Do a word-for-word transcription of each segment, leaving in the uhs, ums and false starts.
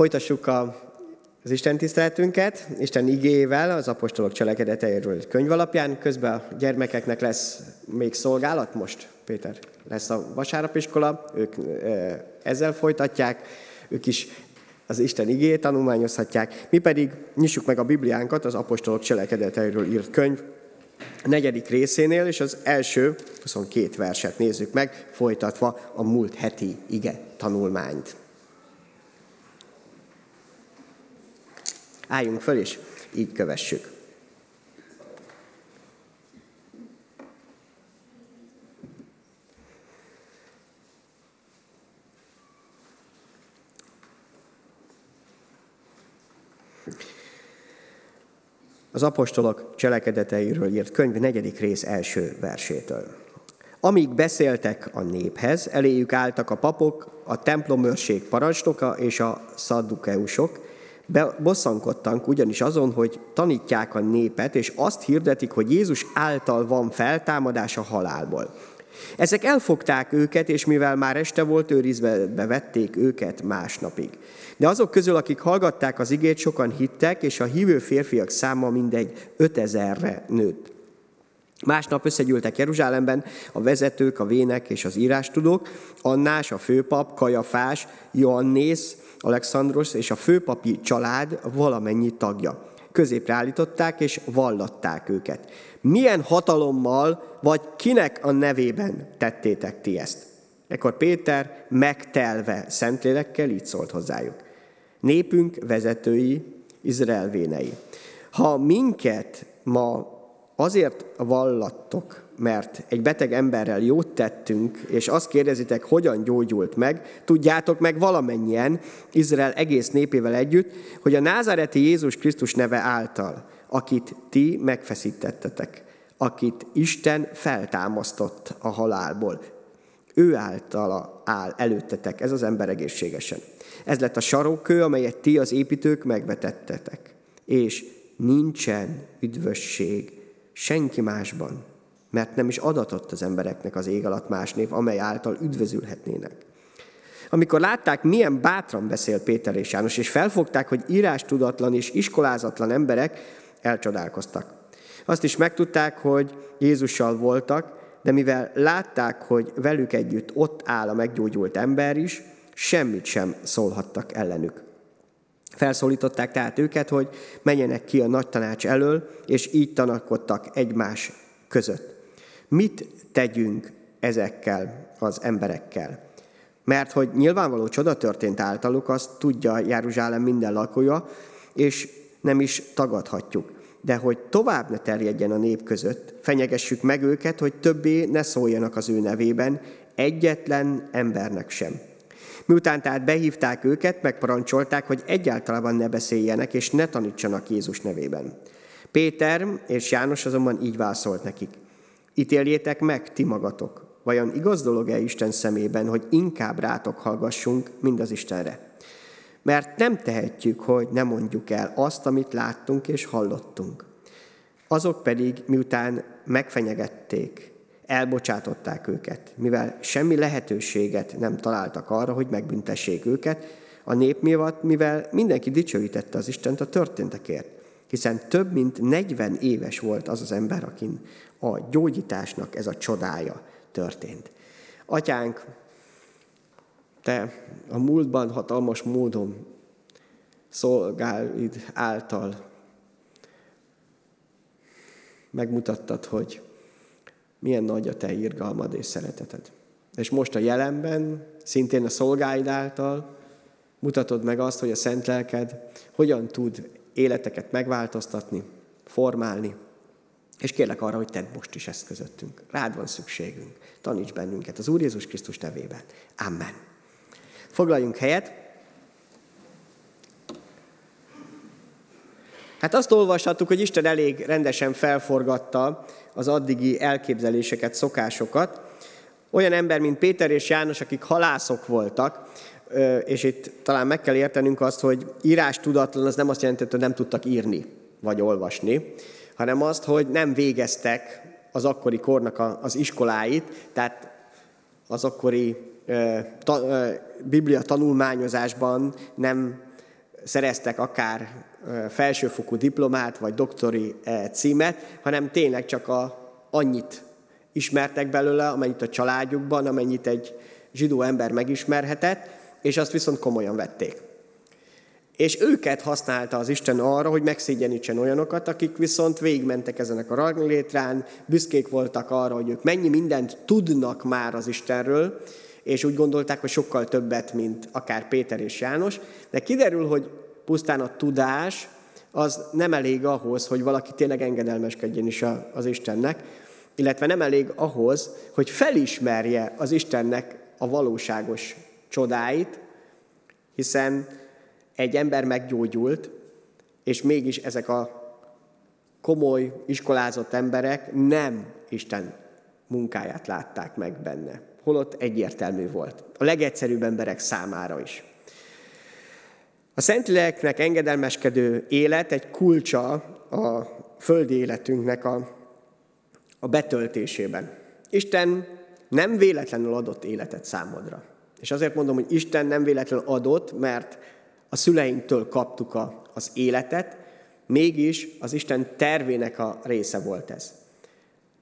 Folytassuk az Isten tiszteletünket, Isten igéjével, az apostolok cselekedeteiről könyv alapján. Közben a gyermekeknek lesz még szolgálat most, Péter, lesz a vasárnapiskola, ők ezzel folytatják, ők is az Isten igéjét tanulmányozhatják. Mi pedig nyissuk meg a Bibliánkat az apostolok cselekedeteiről írt könyv negyedik részénél, és az első huszonkettő verset nézzük meg, folytatva a múlt heti ige tanulmányt. Álljunk föl, és így kövessük. Az apostolok cselekedeteiről írt könyv negyedik rész első versétől. Amíg beszéltek a néphez, eléjük álltak a papok, a templomőrség parancsnoka és a szaddukeusok. Bosszankodtak ugyanis azon, hogy tanítják a népet, és azt hirdetik, hogy Jézus által van feltámadás a halálból. Ezek elfogták őket, és mivel már este volt, őrizbe vették őket másnapig. De azok közül, akik hallgatták az igét, sokan hittek, és a hívő férfiak száma mindegy ötezerre nőtt. Másnap összegyűltek Jeruzsálemben a vezetők, a vének és az írástudók, Annás, a főpap, Kajafás, Johannész, Alexandros és a főpapi család valamennyi tagja. Középre állították és vallatták őket. Milyen hatalommal, vagy kinek a nevében tettétek ti ezt? Ekkor Péter megtelve Szentlélekkel így szólt hozzájuk. Népünk vezetői, Izrael vénei. Ha minket ma azért vallattok, mert egy beteg emberrel jót tettünk, és azt kérdezitek, hogyan gyógyult meg, tudjátok meg valamennyien, Izrael egész népével együtt, hogy a názáreti Jézus Krisztus neve által, akit ti megfeszítettetek, akit Isten feltámasztott a halálból. Ő általa áll előttetek, ez az ember egészségesen. Ez lett a sarokkő, amelyet ti az építők megvetettetek. És nincsen üdvösség senki másban, mert nem is adatott az embereknek az ég alatt más név, amely által üdvözülhetnének. Amikor látták, milyen bátran beszél Péter és János, és felfogták, hogy írástudatlan és iskolázatlan emberek, elcsodálkoztak. Azt is megtudták, hogy Jézussal voltak, de mivel látták, hogy velük együtt ott áll a meggyógyult ember is, semmit sem szólhattak ellenük. Felszólították tehát őket, hogy menjenek ki a nagy tanács elől, és így tanakodtak egymás között. Mit tegyünk ezekkel az emberekkel? Mert hogy nyilvánvaló csoda történt általuk, azt tudja Jeruzsálem minden lakója, és nem is tagadhatjuk. De hogy tovább ne terjedjen a nép között, fenyegessük meg őket, hogy többé ne szóljanak az ő nevében, egyetlen embernek sem. Miután tehát behívták őket, megparancsolták, hogy egyáltalában ne beszéljenek és ne tanítsanak Jézus nevében. Péter és János azonban így válaszolt nekik. Ítéljétek meg ti magatok, vajon igaz dolog-e Isten szemében, hogy inkább rátok hallgassunk, mint az Istenre? Mert nem tehetjük, hogy ne mondjuk el azt, amit láttunk és hallottunk. Azok pedig, miután megfenyegették, elbocsátották őket, mivel semmi lehetőséget nem találtak arra, hogy megbüntessék őket, a nép miatt, mivel mindenki dicsőítette az Istent a történtekért, hiszen több mint negyven éves volt az az ember, akin a gyógyításnak ez a csodája történt. Atyánk, te a múltban hatalmas módon szolgáid által megmutattad, hogy milyen nagy a te irgalmad és szereteted. És most a jelenben, szintén a szolgáid által mutatod meg azt, hogy a Szent Lelked hogyan tud életeket megváltoztatni, formálni. És kérlek arra, hogy tedd most is ezt közöttünk. Rád van szükségünk. Taníts bennünket az Úr Jézus Krisztus nevében. Amen. Foglaljunk helyet. Hát azt olvashattuk, hogy Isten elég rendesen felforgatta az addigi elképzeléseket, szokásokat. Olyan ember, mint Péter és János, akik halászok voltak, és itt talán meg kell értenünk azt, hogy írástudatlan az nem azt jelenti, hogy nem tudtak írni vagy olvasni, hanem azt, hogy nem végeztek az akkori kornak az iskoláit, tehát az akkori biblia tanulmányozásban nem szereztek akár felsőfokú diplomát, vagy doktori címet, hanem tényleg csak a, annyit ismertek belőle, amennyit a családjukban, amennyit egy zsidó ember megismerhetett, és azt viszont komolyan vették. És őket használta az Isten arra, hogy megszégyenítsen olyanokat, akik viszont végigmentek ezen a ranglétrán, büszkék voltak arra, hogy ők mennyi mindent tudnak már az Istenről, és úgy gondolták, hogy sokkal többet, mint akár Péter és János, de kiderül, hogy pusztán a tudás az nem elég ahhoz, hogy valaki tényleg engedelmeskedjen is az Istennek, illetve nem elég ahhoz, hogy felismerje az Istennek a valóságos csodáit, hiszen egy ember meggyógyult, és mégis ezek a komoly, iskolázott emberek nem Isten munkáját látták meg benne. Holott egyértelmű volt. A legegyszerűbb emberek számára is. A Szentléleknek engedelmeskedő élet egy kulcsa a földi életünknek a, a betöltésében. Isten nem véletlenül adott életet számodra. És azért mondom, hogy Isten nem véletlenül adott, mert a szüleinktől kaptuk a, az életet, mégis az Isten tervének a része volt ez.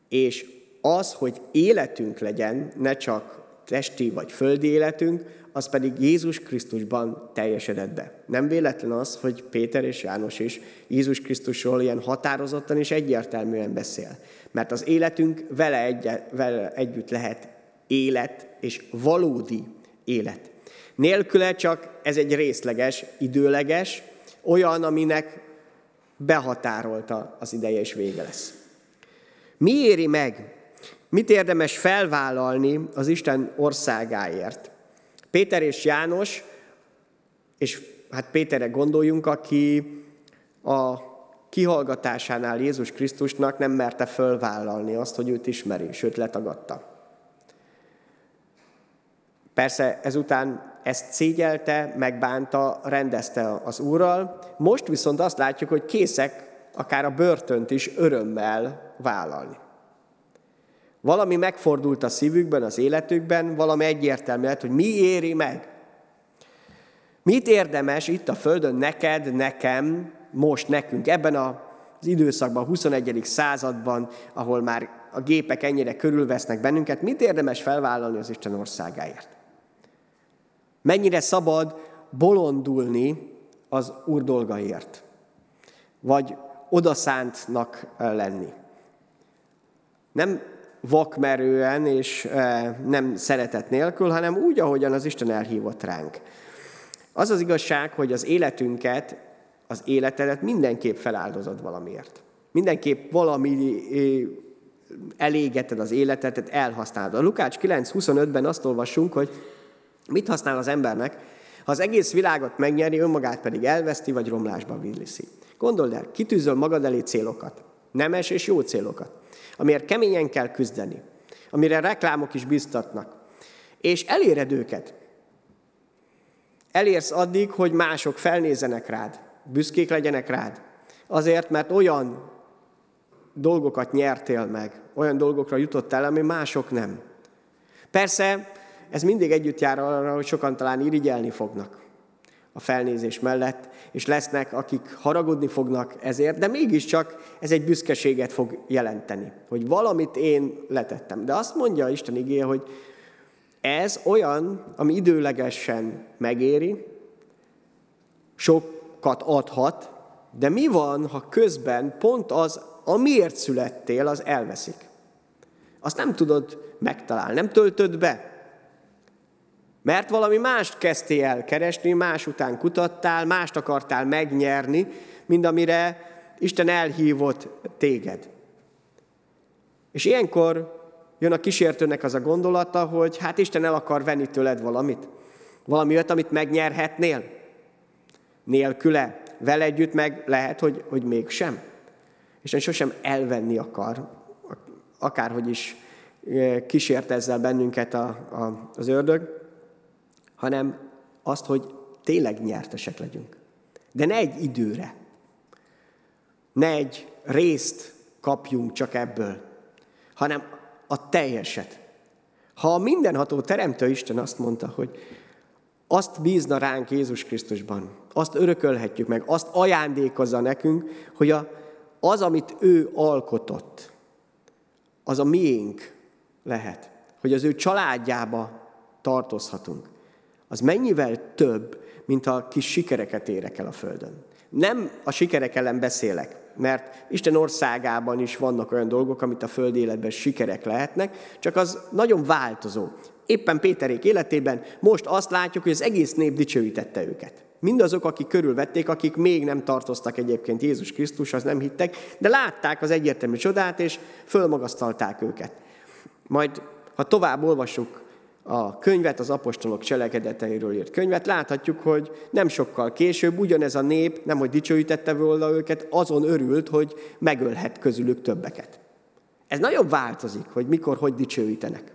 És az, hogy életünk legyen, ne csak testi vagy földi életünk, az pedig Jézus Krisztusban teljesedett be. Nem véletlen az, hogy Péter és János is Jézus Krisztusról ilyen határozottan és egyértelműen beszél. Mert az életünk vele, egy, vele együtt lehet élet és valódi élet. Nélküle csak ez egy részleges, időleges, olyan, aminek behatárolta az ideje és vége lesz. Mi éri meg? Mit érdemes felvállalni az Isten országáért? Péter és János, és hát Péterre gondoljunk, aki a kihallgatásánál Jézus Krisztusnak nem merte felvállalni azt, hogy őt ismeri, sőt letagadta. Persze ezután ezt szégyelte, megbánta, rendezte az Úrral. Most viszont azt látjuk, hogy készek akár a börtönt is örömmel vállalni. Valami megfordult a szívükben, az életükben, valami egyértelmű lett, hogy mi éri meg. Mit érdemes itt a Földön neked, nekem, most nekünk, ebben az időszakban, a huszonegyedik században, ahol már a gépek ennyire körülvesznek bennünket, mit érdemes felvállalni az Isten országáért? Mennyire szabad bolondulni az Úr dolgaiért? Vagy odaszántnak lenni? Nem vakmerően és nem szeretet nélkül, hanem úgy, ahogyan az Isten elhívott ránk. Az az igazság, hogy az életünket, az életedet mindenképp feláldozod valamiért. Mindenképp valami elégeted az életedet, elhasználod. A Lukács kilenc huszonötben azt olvassunk, hogy mit használ az embernek, ha az egész világot megnyeri, önmagát pedig elveszti, vagy romlásba viszi. Gondold el, kitűzöl magad elé célokat, nemes és jó célokat, amiért keményen kell küzdeni, amire reklámok is biztatnak, és eléred őket. Elérsz addig, hogy mások felnézzenek rád, büszkék legyenek rád, azért, mert olyan dolgokat nyertél meg, olyan dolgokra jutottál, ami mások nem. Persze, ez mindig együtt jár arra, hogy sokan talán irigyelni fognak a felnézés mellett, és lesznek, akik haragudni fognak ezért, de mégiscsak ez egy büszkeséget fog jelenteni, hogy valamit én letettem. De azt mondja Isten igéje, hogy ez olyan, ami időlegesen megéri, sokat adhat, de mi van, ha közben pont az, amiért születtél, az elveszik? Azt nem tudod megtalálni, nem töltöd be. Mert valami mást kezdtél el keresni, más után kutattál, mást akartál megnyerni, mint amire Isten elhívott téged. És ilyenkor jön a kísértőnek az a gondolata, hogy hát Isten el akar venni tőled valamit. Valami olyat, amit megnyerhetnél. Nélküle, vele együtt meg lehet, hogy, hogy mégsem. Isten sosem elvenni akar, akárhogy is kísért ezzel bennünket a, a, az ördög, hanem azt, hogy tényleg nyertesek legyünk. De ne egy időre, ne egy részt kapjunk csak ebből, hanem a teljeset. Ha a mindenható teremtő Isten azt mondta, hogy Azt bízna ránk Jézus Krisztusban. Azt örökölhetjük meg, azt ajándékozza nekünk, hogy az, amit ő alkotott, az a miénk lehet. Hogy az ő családjába tartozhatunk. Az mennyivel több, mint a kis sikereket érek el a Földön. Nem a sikerek ellen beszélek, mert Isten országában is vannak olyan dolgok, amit a föld életben sikerek lehetnek, csak az nagyon változó. Éppen Péterék életében most azt látjuk, hogy az egész nép dicsőítette őket. Mindazok, akik körülvették, akik még nem tartoztak egyébként Jézus Krisztushoz, nem hittek, de látták az egyértelmű csodát, és fölmagasztalták őket. Majd, ha tovább olvassuk a könyvet, az apostolok cselekedeteiről írt könyvet, láthatjuk, hogy nem sokkal később ugyanez a nép, nemhogy dicsőítette volna őket, azon örült, hogy megölhet közülük többeket. Ez nagyon változik, hogy mikor, hogy dicsőítenek.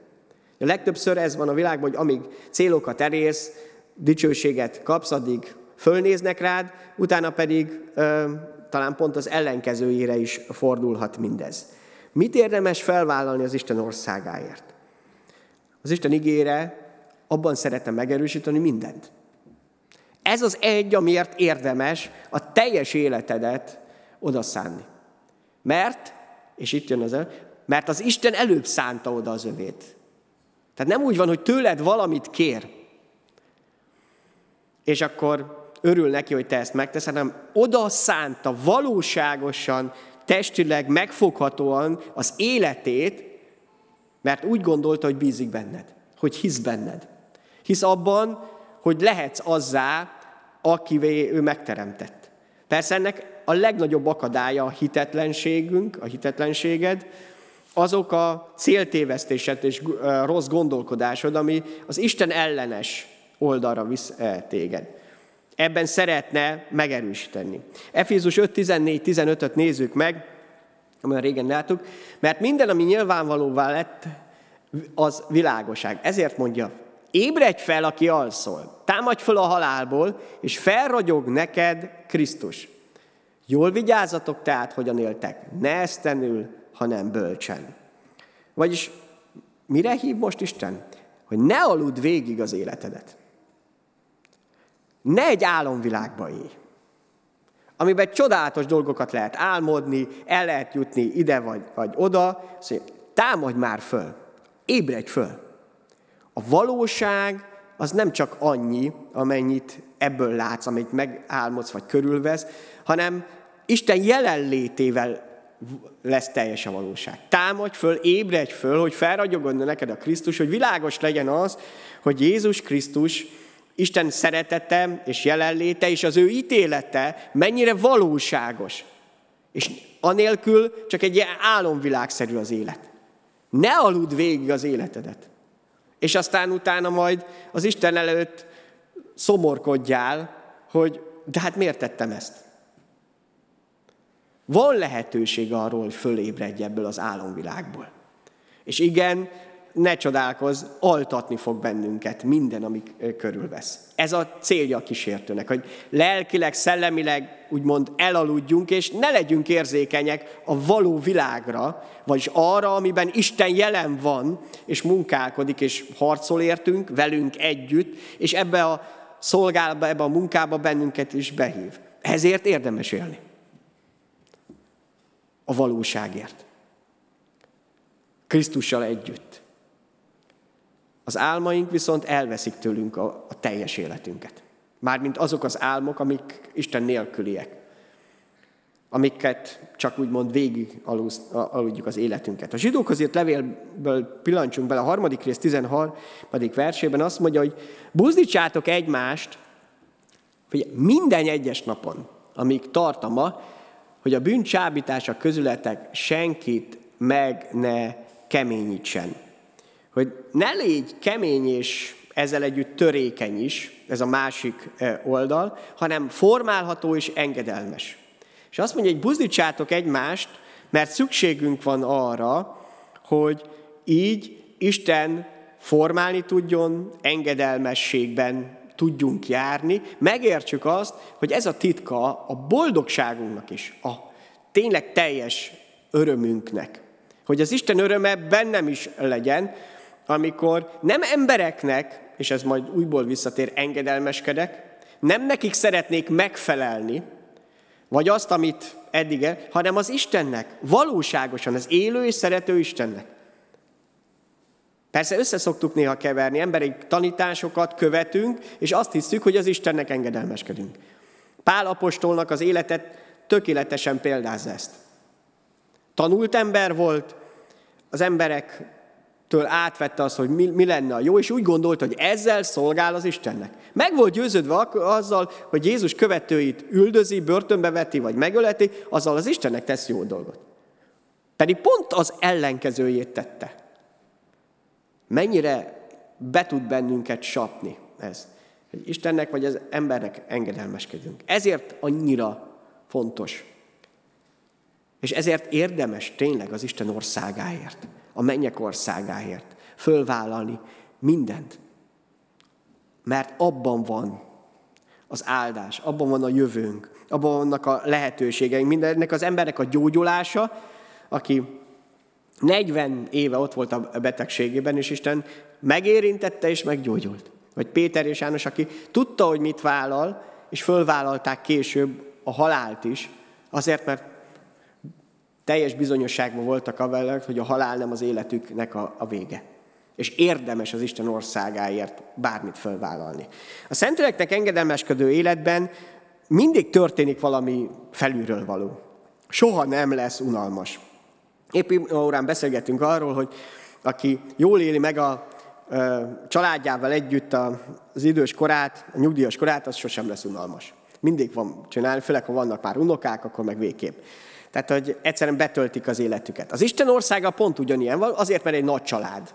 A legtöbbször ez van a világban, hogy amíg célokat elérsz, dicsőséget kapsz, addig fölnéznek rád, utána pedig ö, talán pont az ellenkezőjére is fordulhat mindez. Mit érdemes felvállalni az Isten országáért? Az Isten igére abban szeretem megerősíteni mindent. Ez az egy, amiért érdemes a teljes életedet odaszánni. Mert, és itt jön az el, mert az Isten előbb szánta oda az övét. Tehát nem úgy van, hogy tőled valamit kér, és akkor örül neki, hogy te ezt megteszed, hanem oda szánta valóságosan, testileg, megfoghatóan az életét, mert úgy gondolta, hogy bízik benned, hogy hisz benned. Hisz abban, hogy lehetsz azzá, akivé ő megteremtett. Persze ennek a legnagyobb akadálya a hitetlenségünk, a hitetlenséged, azok a céltévesztésed és rossz gondolkodásod, ami az Isten ellenes oldalra visz téged. Ebben szeretne megerősíteni. Efézus öt tizennégy tizenötöt nézzük meg, amilyen régen láttuk, mert minden, ami nyilvánvalóvá lett, az világosság. Ezért mondja, ébredj fel, aki alszol, támadj fel a halálból, és felragyog neked Krisztus. Jól vigyázzatok tehát, hogyan éltek, ne esztenül, hanem bölcsen. Vagyis mire hív most Isten? Hogy ne aludd végig az életedet. Ne egy álomvilágba élj, amiben csodálatos dolgokat lehet álmodni, el lehet jutni ide vagy, vagy oda. Szóval támadj már föl, ébredj föl. A valóság az nem csak annyi, amennyit ebből látsz, amit megálmodsz vagy körülvesz, hanem Isten jelenlétével lesz teljes a valóság. Támadj föl, ébredj föl, hogy felragyogon neked a Krisztus, hogy világos legyen az, hogy Jézus Krisztus, Isten szeretete és jelenléte és az ő ítélete mennyire valóságos. És anélkül csak egy ilyen álomvilágszerű az élet. Ne aludd végig az életedet. És aztán utána majd az Isten előtt szomorkodjál, hogy de hát miért tettem ezt? Van lehetőség arról, hogy fölébredj ebből az álomvilágból. És igen, ne csodálkozz, altatni fog bennünket minden, ami körülvesz. Ez a célja a kísértőnek, hogy lelkileg, szellemileg úgymond elaludjunk, és ne legyünk érzékenyek a való világra, vagyis arra, amiben Isten jelen van, és munkálkodik, és harcol értünk, velünk együtt, és ebbe a szolgálatba, ebbe a munkába bennünket is behív. Ezért érdemes élni. A valóságért. Krisztussal együtt. Az álmaink viszont elveszik tőlünk a, a teljes életünket. Mármint azok az álmok, amik Isten nélküliek. Amiket csak úgymond végig aludj, aludjuk az életünket. A zsidókhoz írt levélből pillancsunk bele a harmadik rész tizenharmadik versében azt mondja, hogy buzdítsátok egymást, hogy minden egyes napon, amíg tart a ma, hogy a bűn csábítása közületek senkit meg ne keményítsen. Hogy ne légy kemény és ezzel együtt törékeny is, ez a másik oldal, hanem formálható és engedelmes. És azt mondja, hogy buzdítsátok egymást, mert szükségünk van arra, hogy így Isten formálni tudjon, engedelmességben tudjunk járni, megértsük azt, hogy ez a titka a boldogságunknak is, a tényleg teljes örömünknek. Hogy az Isten öröme bennem is legyen, amikor nem embereknek és ez majd újból visszatér, engedelmeskedek, nem nekik szeretnék megfelelni, vagy azt, amit eddig, hanem az Istennek, valóságosan, az élő és szerető Istennek. Persze össze szoktuk néha keverni, emberi tanításokat követünk, és azt hiszük, hogy az Istennek engedelmeskedünk. Pál apostolnak az életet tökéletesen példázza ezt. Tanult ember volt, az emberektől átvette azt, hogy mi, mi lenne a jó, és úgy gondolt, hogy ezzel szolgál az Istennek. Meg volt győződve azzal, hogy Jézus követőit üldözi, börtönbe veti, vagy megöleti, azzal az Istennek tesz jó dolgot. Pedig pont az ellenkezőjét tette. Mennyire be tud bennünket sapni ez, hogy Istennek vagy az embernek engedelmeskedünk. Ezért annyira fontos. És ezért érdemes tényleg az Isten országáért, a mennyek országáért fölvállalni mindent. Mert abban van az áldás, abban van a jövőnk, abban vannak a lehetőségeink. Mindennek az embernek a gyógyulása, aki negyven éve ott volt a betegségében, és Isten megérintette és meggyógyult. Vagy Péter és János, aki tudta, hogy mit vállal, és fölvállalták később a halált is, azért, mert teljes bizonyosságban voltak amellett, hogy a halál nem az életüknek a, a vége. És érdemes az Isten országáért bármit fölvállalni. A Szentléleknek engedelmeskedő életben mindig történik valami felülről való. Soha nem lesz unalmas. Épp órán beszélgettünk arról, hogy aki jól éli meg a ö, családjával együtt az idős korát, a nyugdíjas korát, az sosem lesz unalmas. Mindig van csinálni, főleg ha vannak már unokák, akkor meg végképp. Tehát, hogy egyszerűen betöltik az életüket. Az Isten országa pont ugyanilyen van, azért, mert egy nagy család.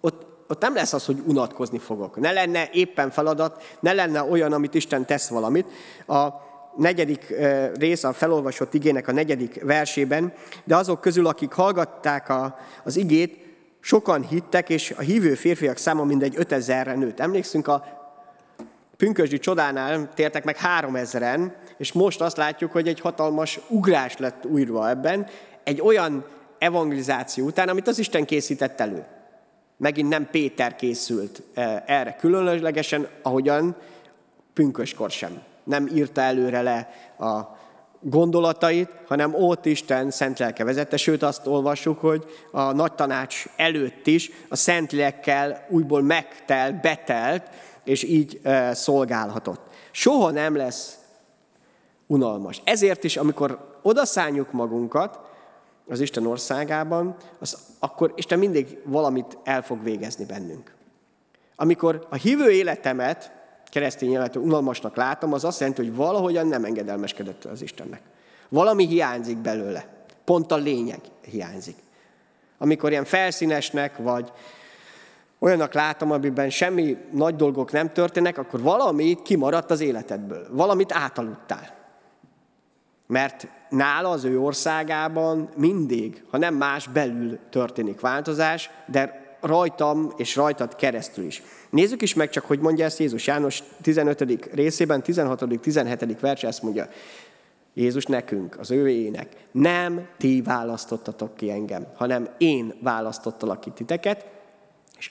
Ott, ott nem lesz az, hogy unatkozni fogok. Ne lenne éppen feladat, ne lenne olyan, amit Isten tesz valamit. A negyedik rész a felolvasott igének a negyedik versében, de azok közül, akik hallgatták a, az igét, sokan hittek, és a hívő férfiak száma mindegy ötezerre nőtt. Emlékszünk, a pünkösdi csodánál tértek meg háromezren, és most azt látjuk, hogy egy hatalmas ugrás lett újra ebben, egy olyan evangelizáció után, amit az Isten készített elő. Megint nem Péter készült erre különlegesen, ahogyan pünköskor sem. Nem írta előre le a gondolatait, hanem ott Isten szent lelke vezette, sőt azt olvassuk, hogy a nagy tanács előtt is a szent lélekkel újból megtelt, betelt, és így szolgálhatott. Soha nem lesz unalmas. Ezért is, amikor odaszálljuk magunkat az Isten országában, az, akkor Isten mindig valamit el fog végezni bennünk. Amikor a hívő életemet, keresztény életet unalmasnak látom, az azt jelenti, hogy valahogyan nem engedelmeskedett az Istennek. Valami hiányzik belőle. Pont a lényeg hiányzik. Amikor ilyen felszínesnek, vagy olyannak látom, amiben semmi nagy dolgok nem történnek, akkor valami kimaradt az életedből. Valamit átaludtál. Mert nála, az ő országában mindig, ha nem más, belül történik változás, de rajtam és rajtad keresztül is. Nézzük is meg csak, hogy mondja ezt Jézus János tizenötödik részében, tizenhatodik-tizenhetedik verse, ezt mondja Jézus nekünk, az ővének. Nem ti választottatok ki engem, hanem én választottalak ki titeket, és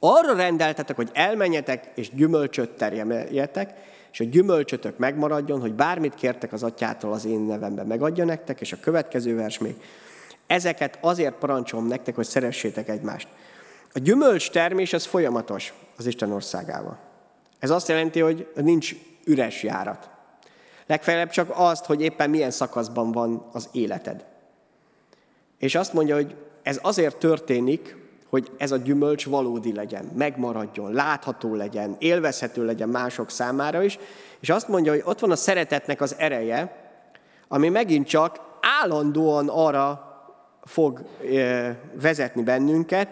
arra rendeltetek, hogy elmenjetek, és gyümölcsöt terjeljetek, és a gyümölcsötök megmaradjon, hogy bármit kértek az atyától az én nevemben megadja nektek, és a következő vers még. Ezeket azért parancsolom nektek, hogy szeressétek egymást. A gyümölcs termés az folyamatos az Isten országával. Ez azt jelenti, hogy nincs üres járat. Legfeljebb csak azt, hogy éppen milyen szakaszban van az életed. És azt mondja, hogy ez azért történik, hogy ez a gyümölcs valódi legyen, megmaradjon, látható legyen, élvezhető legyen mások számára is. És azt mondja, hogy ott van a szeretetnek az ereje, ami megint csak állandóan arra fog vezetni bennünket,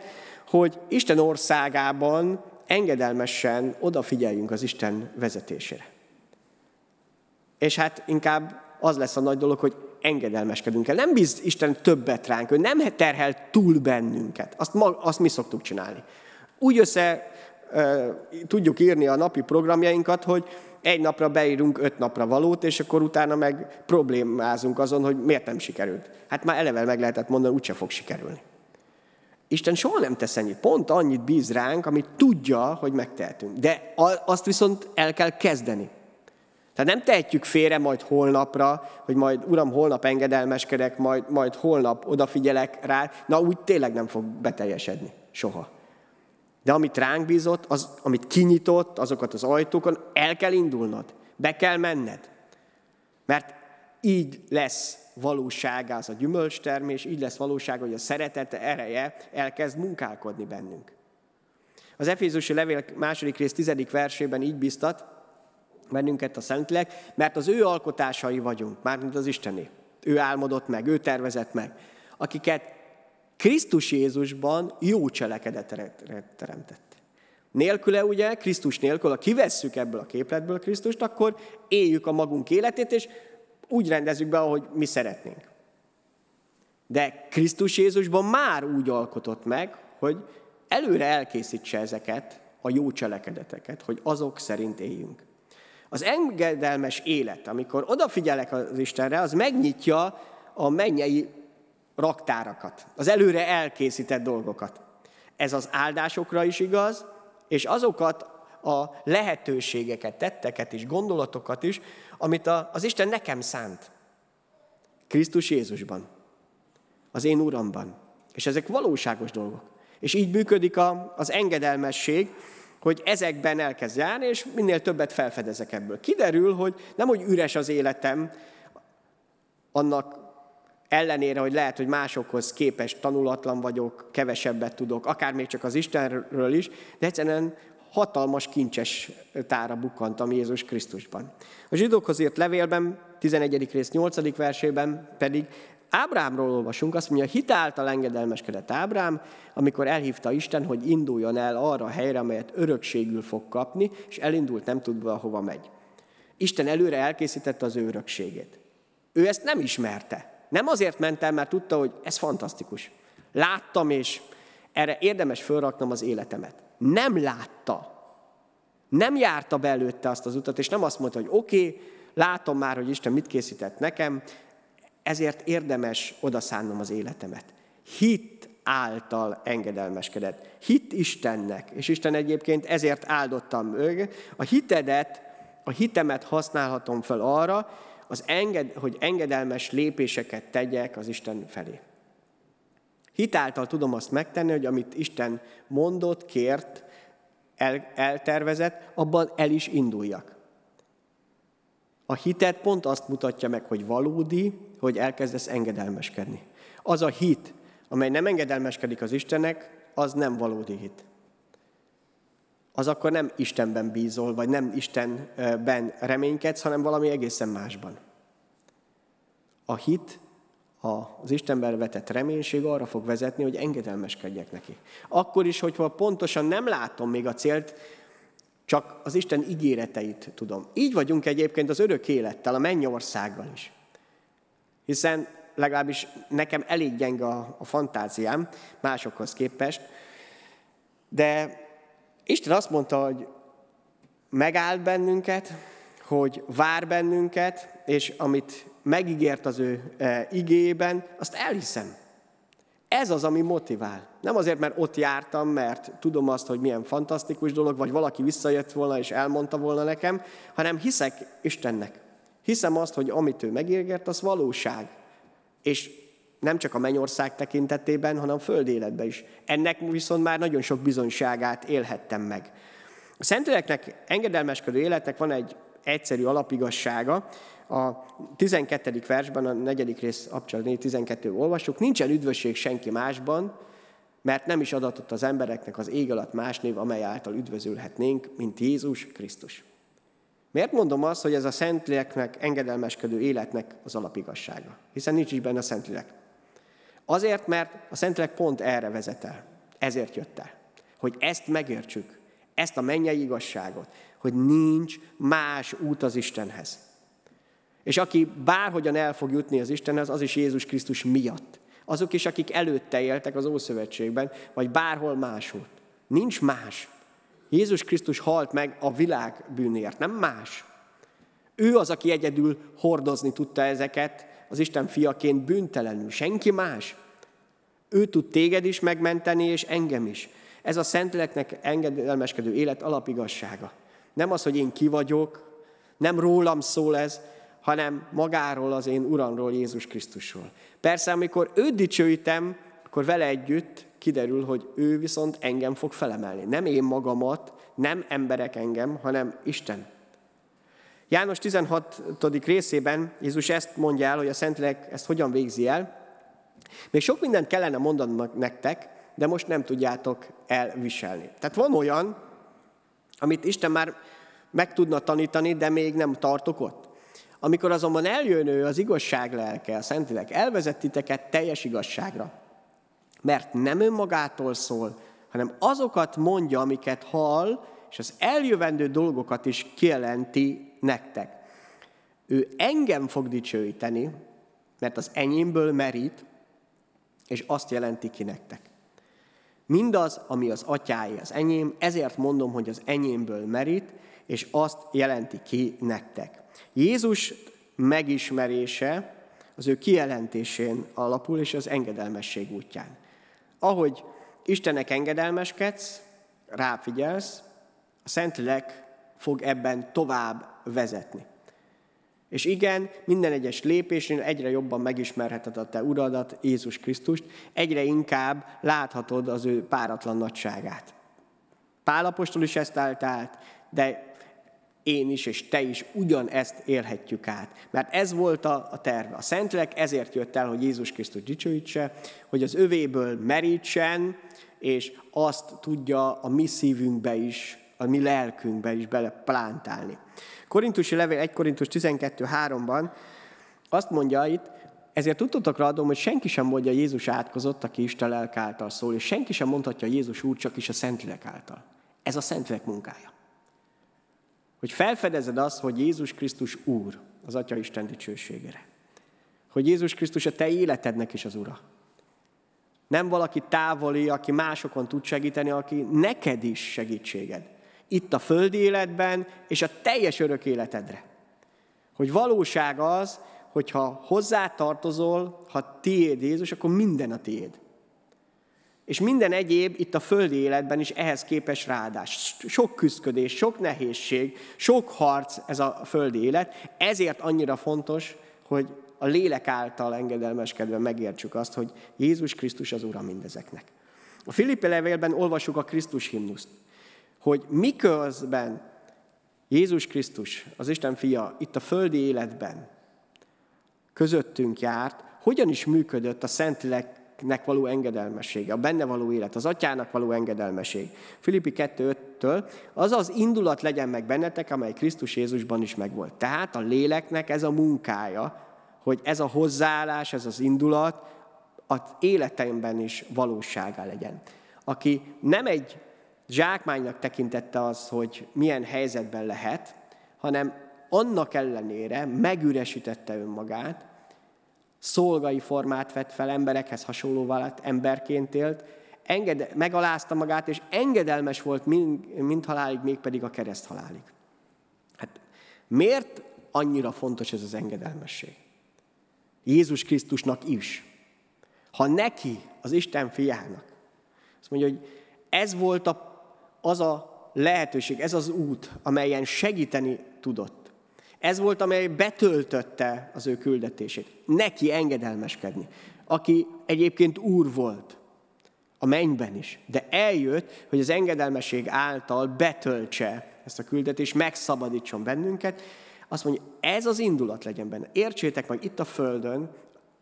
hogy Isten országában engedelmesen odafigyeljünk az Isten vezetésére. És hát inkább az lesz a nagy dolog, hogy engedelmeskedünk el. Nem bíz Isten többet ránk, ő nem terhel túl bennünket. Azt, ma, azt mi szoktuk csinálni. Úgy össze ö, tudjuk írni a napi programjainkat, hogy egy napra beírunk öt napra valót, és akkor utána meg problémázunk azon, hogy miért nem sikerült. Hát már eleve meg lehetett mondani, úgyse fog sikerülni. Isten soha nem tesz ennyit. Pont annyit bíz ránk, amit tudja, hogy megtehetünk. De azt viszont el kell kezdeni. Tehát nem tehetjük félre majd holnapra, hogy majd uram, holnap engedelmeskedek, majd, majd holnap odafigyelek rá. Na úgy tényleg nem fog beteljesedni. Soha. De amit ránk bízott, az, amit kinyitott azokat az ajtókon, el kell indulnod. Be kell menned. Mert így lesz valósága az a gyümölcstermés, így lesz valósága, hogy a szeretet ereje elkezd munkálkodni bennünk. Az Efézusi levél második rész tizedik versében így biztat bennünket a Szentlélek, mert az ő alkotásai vagyunk, mármint az Istené. Ő álmodott meg, ő tervezett meg, akiket Krisztus Jézusban jó cselekedetre teremtett. Nélküle ugye, Krisztus nélkül, ha kivesszük ebből a képletből Krisztust, akkor éljük a magunk életét, és úgy rendezzük be, ahogy mi szeretnénk. De Krisztus Jézusban már úgy alkotott meg, hogy előre elkészítse ezeket a jó cselekedeteket, hogy azok szerint éljünk. Az engedelmes élet, amikor odafigyelek az Istenre, az megnyitja a mennyei raktárakat, az előre elkészített dolgokat. Ez az áldásokra is igaz, és azokat a lehetőségeket, tetteket is, gondolatokat is, amit az Isten nekem szánt. Krisztus Jézusban, az én Uramban. És ezek valóságos dolgok. És így működik az engedelmesség, hogy ezekben elkezd járni, és minél többet felfedezek ebből. Kiderül, hogy nem úgy üres az életem, annak ellenére, hogy lehet, hogy másokhoz képest tanulatlan vagyok, kevesebbet tudok, akár még csak az Istenről is, de egyszerűen hatalmas kincses tára bukkantam Jézus Krisztusban. A zsidókhoz írt levélben, tizenegyedik rész nyolcadik versében pedig Ábrámról olvasunk, azt mondja, hitáltal engedelmeskedett Ábrám, amikor elhívta Isten, hogy induljon el arra a helyre, amelyet örökségül fog kapni, és elindult nem tudva, hova megy. Isten előre elkészítette az ő örökségét. Ő ezt nem ismerte. Nem azért ment el, mert tudta, hogy ez fantasztikus. Láttam, és erre érdemes fölraknom az életemet. Nem látta. Nem járta be előtte azt az utat, és nem azt mondta, hogy oké, okay, látom már, hogy Isten mit készített nekem, ezért érdemes odaszánnom az életemet. Hit által engedelmeskedett. Hit Istennek, és Isten egyébként ezért áldottam őt. A hitedet, a hitemet használhatom fel arra, az enged, hogy engedelmes lépéseket tegyek az Isten felé. Hitáltal tudom azt megtenni, hogy amit Isten mondott, kért, el, eltervezett, abban el is induljak. A hitet pont azt mutatja meg, hogy valódi, hogy elkezdesz engedelmeskedni. Az a hit, amely nem engedelmeskedik az Istennek, az nem valódi hit. Az akkor nem Istenben bízol, vagy nem Istenben reménykedsz, hanem valami egészen másban. A hit, az Istenben vetett reménység arra fog vezetni, hogy engedelmeskedjek neki. Akkor is, hogyha pontosan nem látom még a célt, csak az Isten ígéreteit tudom. Így vagyunk egyébként az örök élettel, a mennyországgal is. Hiszen legalábbis nekem elég gyenge a, a fantáziám másokhoz képest, de Isten azt mondta, hogy megállt bennünket, hogy vár bennünket, és amit megígért az ő e, igéjében, azt elhiszem. Ez az, ami motivál. Nem azért, mert ott jártam, mert tudom azt, hogy milyen fantasztikus dolog, vagy valaki visszajött volna és elmondta volna nekem, hanem hiszek Istennek. Hiszem azt, hogy amit ő megígért, az valóság. És nem csak a mennyország tekintetében, hanem a föld életben is. Ennek viszont már nagyon sok bizonyságát élhettem meg. A Szentléleknek engedelmeskedő életnek van egy egyszerű alapigazsága. A tizenkettedik versben, a negyedik rész, Abcsal négy tizenkettő olvassuk, nincsen üdvösség senki másban, mert nem is adatott az embereknek az ég alatt más név, amely által üdvözülhetnénk, mint Jézus Krisztus. Miért mondom azt, hogy ez a Szentléleknek engedelmeskedő életnek az alapigazsága? Hiszen nincs is benne a Szentlélek. Azért, mert a Szentlélek pont erre vezet el. Ezért jött el. Hogy ezt megértsük, ezt a mennyei igazságot, hogy nincs más út az Istenhez. És aki bárhogyan el fog jutni az Istenhez, az is Jézus Krisztus miatt. Azok is, akik előtte éltek az Ószövetségben, vagy bárhol máshol. Nincs más. Jézus Krisztus halt meg a világ bűnért, nem más. Ő az, aki egyedül hordozni tudta ezeket, az Isten fiaként bűntelenül, senki más. Ő tud téged is megmenteni, és engem is. Ez a Szentléleknek engedelmeskedő élet alapigazsága. Nem az, hogy én ki vagyok, nem rólam szól ez, hanem magáról, az én Uramról, Jézus Krisztusról. Persze, amikor őt dicsőítem, akkor vele együtt kiderül, hogy ő viszont engem fog felemelni. Nem én magamat, nem emberek engem, hanem Isten. János tizenhatodik részében Jézus ezt mondja el, hogy a Szentlélek ezt hogyan végzi el. Még sok mindent kellene mondanak nektek, de most nem tudjátok elviselni. Tehát van olyan, amit Isten már meg tudna tanítani, de még nem tartok ott. Amikor azonban eljön ő, az igazság lelke, a Szentlélek, elvezet titeket teljes igazságra. Mert nem önmagától szól, hanem azokat mondja, amiket hall, és az eljövendő dolgokat is kijelenti nektek. Ő engem fog dicsőíteni, mert az enyémből merít, és azt jelenti ki nektek. Mindaz, ami az atyáé, az enyém, ezért mondom, hogy az enyémből merít, és azt jelenti ki nektek. Jézus megismerése az ő kijelentésén alapul, és az engedelmesség útján. Ahogy Istennek engedelmeskedsz, ráfigyelsz, a Szentlélek fog ebben tovább vezetni. És igen, minden egyes lépésnél egyre jobban megismerheted a te uradat, Jézus Krisztust, egyre inkább láthatod az ő páratlan nagyságát. Pál apostol is ezt állt át, de én is és te is ugyanezt élhetjük át. Mert ez volt a, a terve. A Szentlélek ezért jött el, hogy Jézus Krisztus dicsőítse, hogy az övéből merítsen, és azt tudja a mi szívünkbe is, a mi lelkünkbe is beleplántálni. Korintusi levél első Korintus tizenkettő három-ban azt mondja itt, ezért tudtotokra adom, hogy senki sem mondja, Jézus átkozott, aki Isten lelk által szól, és senki sem mondhatja Jézus úr, csak is a Szentlélek által. Ez a Szentlélek munkája. Hogy felfedezed azt, hogy Jézus Krisztus úr, az Atya Isten dicsőségére. Hogy Jézus Krisztus a te életednek is az ura. Nem valaki távoli, aki másokon tud segíteni, aki neked is segítséged. Itt a földi életben, és a teljes örök életedre. Hogy valóság az, hogyha hozzátartozol, ha tiéd Jézus, akkor minden a tiéd. És minden egyéb itt a földi életben is ehhez képes ráadás. Sok küzdködés, sok nehézség, sok harc ez a földi élet. Ezért annyira fontos, hogy a lélek által engedelmeskedve megértsük azt, hogy Jézus Krisztus az ura mindezeknek. A Filippi levélben olvassuk a Krisztus himnuszt, hogy miközben Jézus Krisztus, az Isten fia itt a földi életben közöttünk járt, hogyan is működött a Szentlélek nek való engedelmessége, a benne való élet, az atyának való engedelmesség. Filippi kettő öt-től az az indulat legyen meg bennetek, amely Krisztus Jézusban is megvolt. Tehát a léleknek ez a munkája, hogy ez a hozzáállás, ez az indulat az életemben is valóságá legyen. Aki nem egy zsákmánynak tekintette az, hogy milyen helyzetben lehet, hanem annak ellenére megüresítette önmagát, szolgai formát vett fel, emberekhez hasonlóvá lett, emberként élt, enged- megalázta magát, és engedelmes volt mind, mind halálig, mégpedig a kereszt halálig. Hát miért annyira fontos ez az engedelmesség? Jézus Krisztusnak is. Ha neki, az Isten fiának, azt mondja, hogy ez volt a, az a lehetőség, ez az út, amelyen segíteni tudott. Ez volt, amely betöltötte az ő küldetését. Neki engedelmeskedni, aki egyébként úr volt a mennyben is, de eljött, hogy az engedelmesség által betöltse ezt a küldetést, megszabadítson bennünket. Azt mondja, ez az indulat legyen benne. Értsétek meg, itt a földön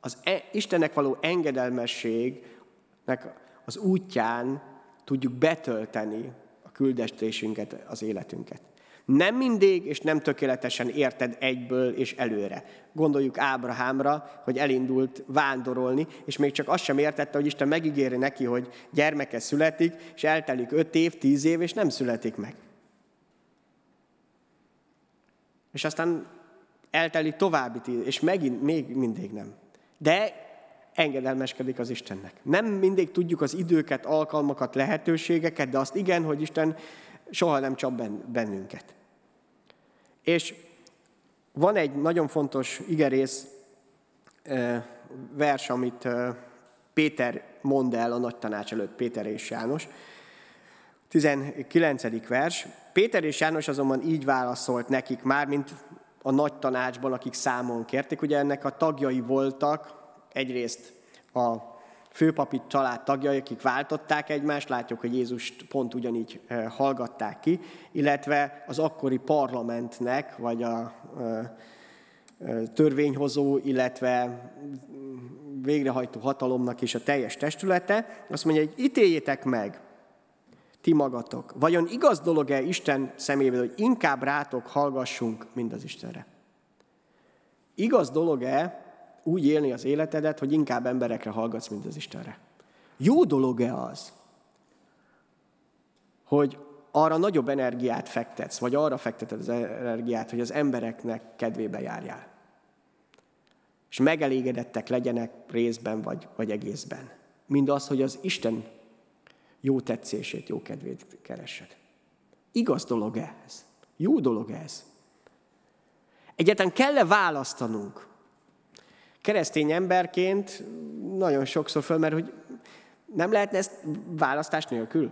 az Istennek való engedelmességnek az útján tudjuk betölteni a küldetésünket, az életünket. Nem mindig, és nem tökéletesen érted egyből és előre. Gondoljuk Ábrahámra, hogy elindult vándorolni, és még csak azt sem értette, hogy Isten megígéri neki, hogy gyermeke születik, és eltelik öt év, tíz év, és nem születik meg. És aztán eltelik további tíz, és megint, még mindig nem. De engedelmeskedik az Istennek. Nem mindig tudjuk az időket, alkalmakat, lehetőségeket, de azt igen, hogy Isten soha nem csap bennünket. És van egy nagyon fontos igerész vers, amit Péter mond el a nagy tanács előtt, Péter és János. tizenkilencedik vers. Péter és János azonban így válaszolt nekik, mármint a nagy tanácsban, akik számon kérték. Ugye ennek a tagjai voltak, egyrészt a főpapi család tagjai, akik váltották egymást, látjuk, hogy Jézust pont ugyanígy hallgatták ki, illetve az akkori parlamentnek, vagy a törvényhozó, illetve végrehajtó hatalomnak is a teljes testülete. Azt mondja, hogy ítéljétek meg ti magatok. Vajon igaz dolog-e Isten szemében, hogy inkább rátok hallgassunk, mint az Istenre? Igaz dolog-e úgy élni az életedet, hogy inkább emberekre hallgatsz, mint az Istenre? Jó dolog-e az, hogy arra nagyobb energiát fektetsz, vagy arra fekteted az energiát, hogy az embereknek kedvébe járjál, és megelégedettek legyenek részben vagy, vagy egészben? Mindaz, hogy az Isten jó tetszését, jó kedvét keresed. Igaz dolog ez? Jó dolog ez? Egyáltalán kell-e választanunk? Keresztény emberként nagyon sokszor fölmerül, hogy nem lehetne ezt választás nélkül?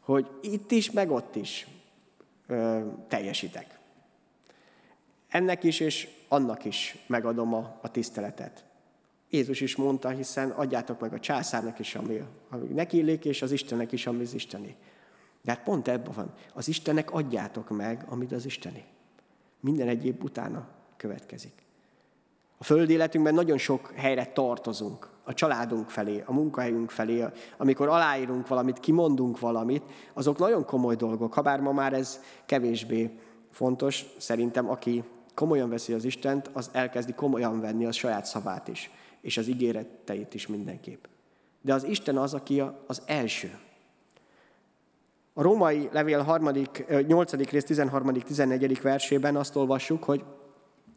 Hogy itt is, meg ott is ö, teljesítek. Ennek is és annak is megadom a, a tiszteletet. Jézus is mondta, hiszen adjátok meg a császárnak is, ami, ami neki illik, és az Istennek is, ami az Isteni. De hát pont ebben van. Az Istennek adjátok meg, amit az Isteni. Minden egyéb utána következik. A földi életünkben nagyon sok helyre tartozunk. A családunk felé, a munkahelyünk felé, amikor aláírunk valamit, kimondunk valamit, azok nagyon komoly dolgok. Habár ma már ez kevésbé fontos, szerintem aki komolyan veszi az Istent, az elkezdi komolyan venni a saját szavát is, és az ígéreteit is mindenképp. De az Isten az, aki az első. A Római Levél harmadik, nyolcadik rész tizenharmadik-tizennegyedik versében azt olvassuk, hogy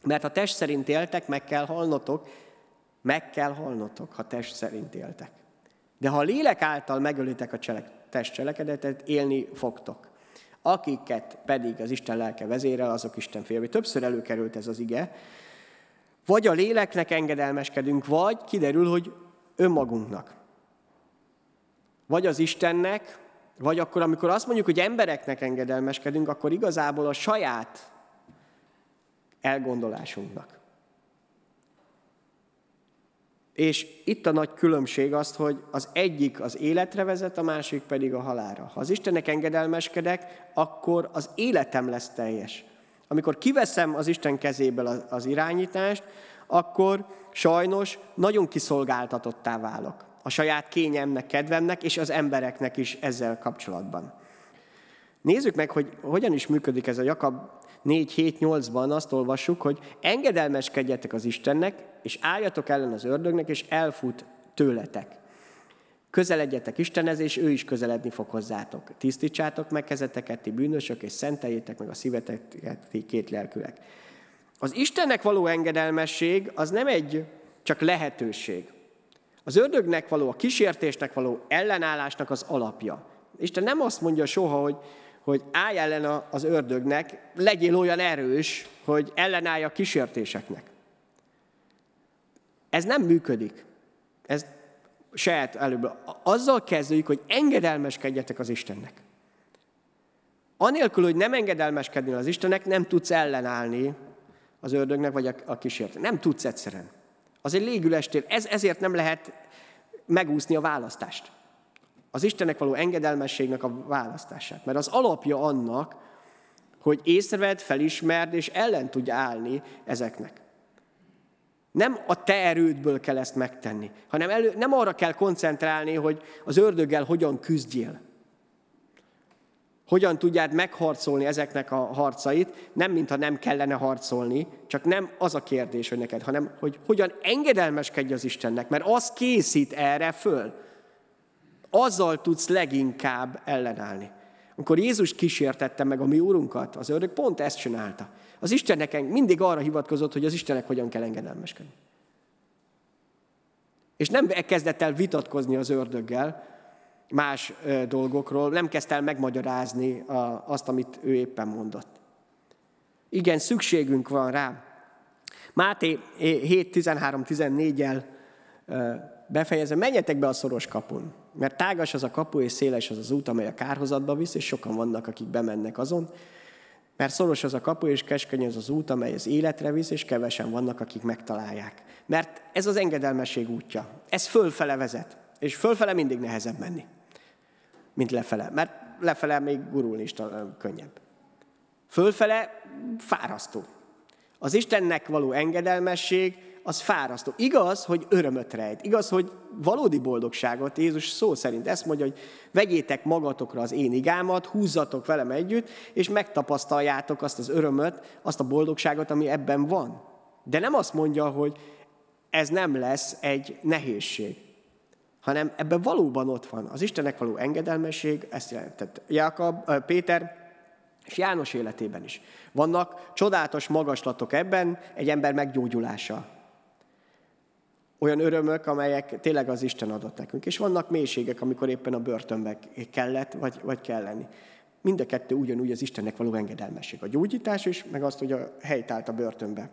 mert ha test szerint éltek, meg kell halnotok, meg kell halnotok, ha test szerint éltek. De ha a lélek által megölitek a cselek, test cselekedetet, élni fogtok. Akiket pedig az Isten lelke vezérel, azok Isten fiai. Többször előkerült ez az ige. Vagy a léleknek engedelmeskedünk, vagy kiderül, hogy önmagunknak. Vagy az Istennek, vagy akkor, amikor azt mondjuk, hogy embereknek engedelmeskedünk, akkor igazából a saját elgondolásunknak. És itt a nagy különbség az, hogy az egyik az életre vezet, a másik pedig a halálra. Ha az Istennek engedelmeskedek, akkor az életem lesz teljes. Amikor kiveszem az Isten kezéből az irányítást, akkor sajnos nagyon kiszolgáltatottá válok. A saját kényemnek, kedvemnek és az embereknek is ezzel kapcsolatban. Nézzük meg, hogy hogyan is működik ez a Jakab négy hét nyolcban. Azt olvassuk, hogy engedelmeskedjetek az Istennek, és álljatok ellen az ördögnek, és elfut tőletek. Közeledjetek Istenhez, és ő is közeledni fog hozzátok. Tisztítsátok meg kezeteket, ti bűnösök, és szenteljétek meg a szíveteket, ti két lelkűek. Az Istennek való engedelmesség az nem egy csak lehetőség. Az ördögnek való, a kísértésnek való ellenállásnak az alapja. Isten nem azt mondja soha, hogy, hogy állj ellen az ördögnek, legyél olyan erős, hogy ellenállj a kísértéseknek. Ez nem működik. Ez saját előbb. Azzal kezdjük, hogy engedelmeskedjetek az Istennek. Anélkül, hogy nem engedelmeskednél az Istennek, nem tudsz ellenállni az ördögnek, vagy a kísértésnek. Nem tudsz egyszerűen. Az egy légülestél. Ez, ezért nem lehet megúszni a választást. Az Istennek való engedelmességnek a választását. Mert az alapja annak, hogy észrevedd, felismerd és ellen tudj állni ezeknek. Nem a te erődből kell ezt megtenni, hanem elő, nem arra kell koncentrálni, hogy az ördöggel hogyan küzdjél. Hogyan tudjád megharcolni ezeknek a harcait, nem mintha nem kellene harcolni, csak nem az a kérdés, hogy neked, hanem hogy hogyan engedelmeskedj az Istennek, mert az készít erre föl. Azzal tudsz leginkább ellenállni. Amikor Jézus kísértette meg a mi úrunkat, az ördög pont ezt csinálta. Az Istennek mindig arra hivatkozott, hogy az Istennek hogyan kell engedelmeskedni. És nem kezdett el vitatkozni az ördöggel más dolgokról, nem kezdte el megmagyarázni azt, amit ő éppen mondott. Igen, szükségünk van rá. Máté hét tizenhárom-tizennégyel befejezem, menjetek be a szoros kapun, mert tágas az a kapu, és széles az az út, amely a kárhozatba visz, és sokan vannak, akik bemennek azon, mert szoros az a kapu, és keskeny az az út, amely az életre visz, és kevesen vannak, akik megtalálják. Mert ez az engedelmesség útja. Ez fölfele vezet, és fölfele mindig nehezebb menni, mint lefele, mert lefele még gurulni is könnyebb. Fölfele fárasztó. Az Istennek való engedelmesség az fárasztó. Igaz, hogy örömöt rejt. Igaz, hogy valódi boldogságot, Jézus szó szerint ezt mondja, hogy vegyétek magatokra az én igámat, húzzatok velem együtt, és megtapasztaljátok azt az örömöt, azt a boldogságot, ami ebben van. De nem azt mondja, hogy ez nem lesz egy nehézség, hanem ebben valóban ott van. Az Istennek való engedelmesség, ezt jelentett Jakab, Péter, és János életében is. Vannak csodálatos magaslatok ebben, egy ember meggyógyulása. Olyan örömök, amelyek tényleg az Isten adott nekünk. És vannak mélységek, amikor éppen a börtönbe kellett, vagy, vagy kell lenni. Mind a kettő ugyanúgy az Istennek való engedelmesség. A gyógyítás is, meg azt, hogy a helyt állt a börtönbe.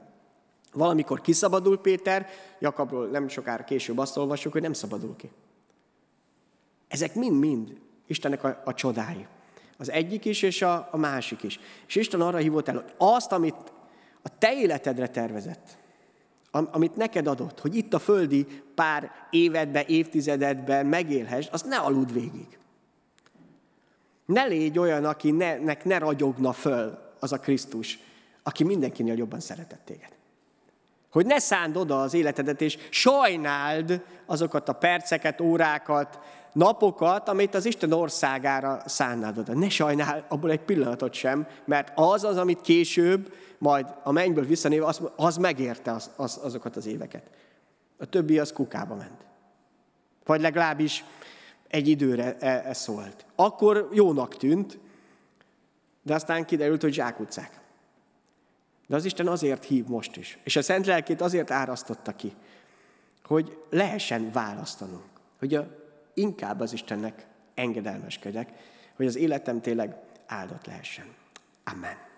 Valamikor kiszabadul Péter, Jakabról nem sokára később azt olvassuk, hogy nem szabadul ki. Ezek mind-mind Istennek a, a csodái. Az egyik is, és a, a másik is. És Isten arra hívott el, hogy azt, amit a te életedre tervezett, am, amit neked adott, hogy itt a földi pár évedben, évtizededben megélhessd, azt ne aludd végig. Ne légy olyan, akinek ne ragyogna föl az a Krisztus, aki mindenkinél jobban szeretett téged. Hogy ne szánd oda az életedet, és sajnáld azokat a perceket, órákat, napokat, amit az Isten országára szánnád oda. Ne sajnál abból egy pillanatot sem, mert az az, amit később, majd a mennyből visszanéve, az, az megérte az, az, azokat az éveket. A többi az kukába ment. Vagy legalábbis egy időre e- e szólt. Akkor jónak tűnt, de aztán kiderült, hogy zsákutcák. De az Isten azért hív most is. És a Szent Lelkét azért árasztotta ki, hogy lehessen választanunk. Hogy a inkább az Istennek engedelmeskedek, hogy az életem tényleg áldott lehessen. Amen.